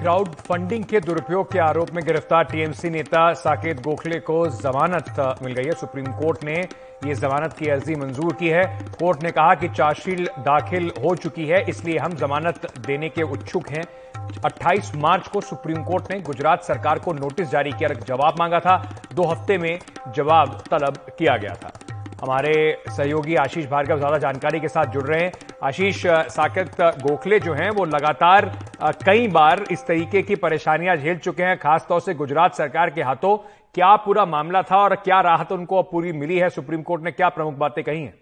Crowd funding के दुरुपयोग के आरोप में गिरफ्तार टीएमसी नेता साकेत गोखले को जमानत मिल गई है। सुप्रीम कोर्ट ने ये जमानत की अर्जी मंजूर की है। कोर्ट ने कहा कि चार्जशीट दाखिल हो चुकी है, इसलिए हम जमानत देने के इच्छुक हैं। 28 मार्च को सुप्रीम कोर्ट ने गुजरात सरकार को नोटिस जारी किया, जवाब मांगा था। 2 हफ्ते में जवाब तलब किया गया था। हमारे सहयोगी आशीष भार्गव ज्यादा जानकारी के साथ जुड़ रहे हैं। आशीष, साकेत गोखले जो हैं वो लगातार कई बार इस तरीके की परेशानियां झेल चुके हैं, खासतौर से गुजरात सरकार के हाथों। क्या पूरा मामला था और क्या राहत उनको अब पूरी मिली है? सुप्रीम कोर्ट ने क्या प्रमुख बातें कही हैं?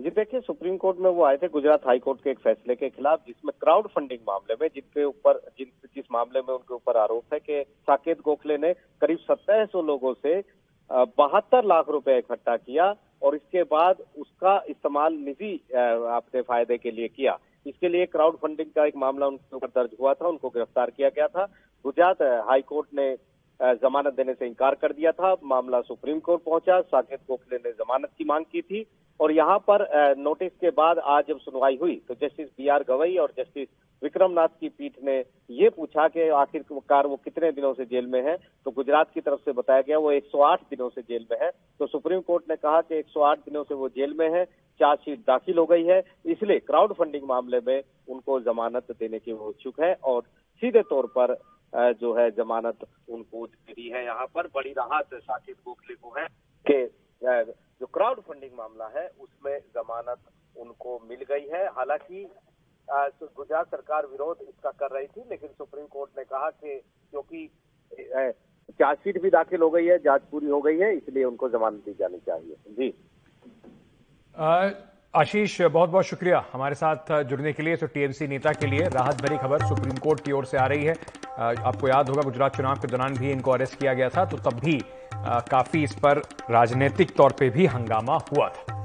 जी देखिए, सुप्रीम कोर्ट में वो आए थे गुजरात हाई कोर्ट के एक फैसले के खिलाफ, जिसमें क्राउड फंडिंग मामले में जिस मामले में उनके ऊपर आरोप है कि साकेत गोखले ने करीब 2700 लोगों से 72 लाख रुपए इकट्ठा किया और इसके बाद उसका इस्तेमाल निजी अपने फायदे के लिए किया। इसके लिए क्राउड फंडिंग का एक मामला उनके ऊपर दर्ज हुआ था, उनको गिरफ्तार किया गया था। गुजरात हाई कोर्ट ने जमानत देने से इनकार कर दिया था। मामला सुप्रीम कोर्ट पहुंचा, साकेत गोखले ने जमानत की मांग की थी और यहाँ पर नोटिस के बाद आज जब सुनवाई हुई तो जस्टिस बीआर गवई और जस्टिस विक्रमनाथ की पीठ ने ये पूछा कि आखिरकार वो कितने दिनों से जेल में है। तो गुजरात की तरफ से बताया गया वो 108 दिनों से जेल में है। तो सुप्रीम कोर्ट ने कहा कि 108 दिनों से वो जेल में है, चार्जशीट दाखिल हो गई है, इसलिए क्राउड फंडिंग मामले में उनको जमानत देने की वो इच्छुक है और सीधे तौर पर जो है जमानत उनको मिली है। यहाँ पर बड़ी राहत साकेत गोखले को है कि जो क्राउड फंडिंग मामला है उसमें जमानत उनको मिल गई है। हालांकि गुजरात सरकार विरोध इसका कर रही थी, लेकिन सुप्रीम कोर्ट ने कहा कि क्योंकि चार्जशीट भी दाखिल हो गई है, जांच पूरी हो गई है, इसलिए उनको जमानत दी जानी चाहिए। जी आशीष, बहुत बहुत शुक्रिया हमारे साथ जुड़ने के लिए। तो टीएमसी नेता के लिए राहत भरी खबर सुप्रीम कोर्ट की ओर से आ रही है। आपको याद होगा गुजरात चुनाव के दौरान भी इनको अरेस्ट किया गया था, तो तब भी काफी इस पर राजनीतिक तौर पे भी हंगामा हुआ था।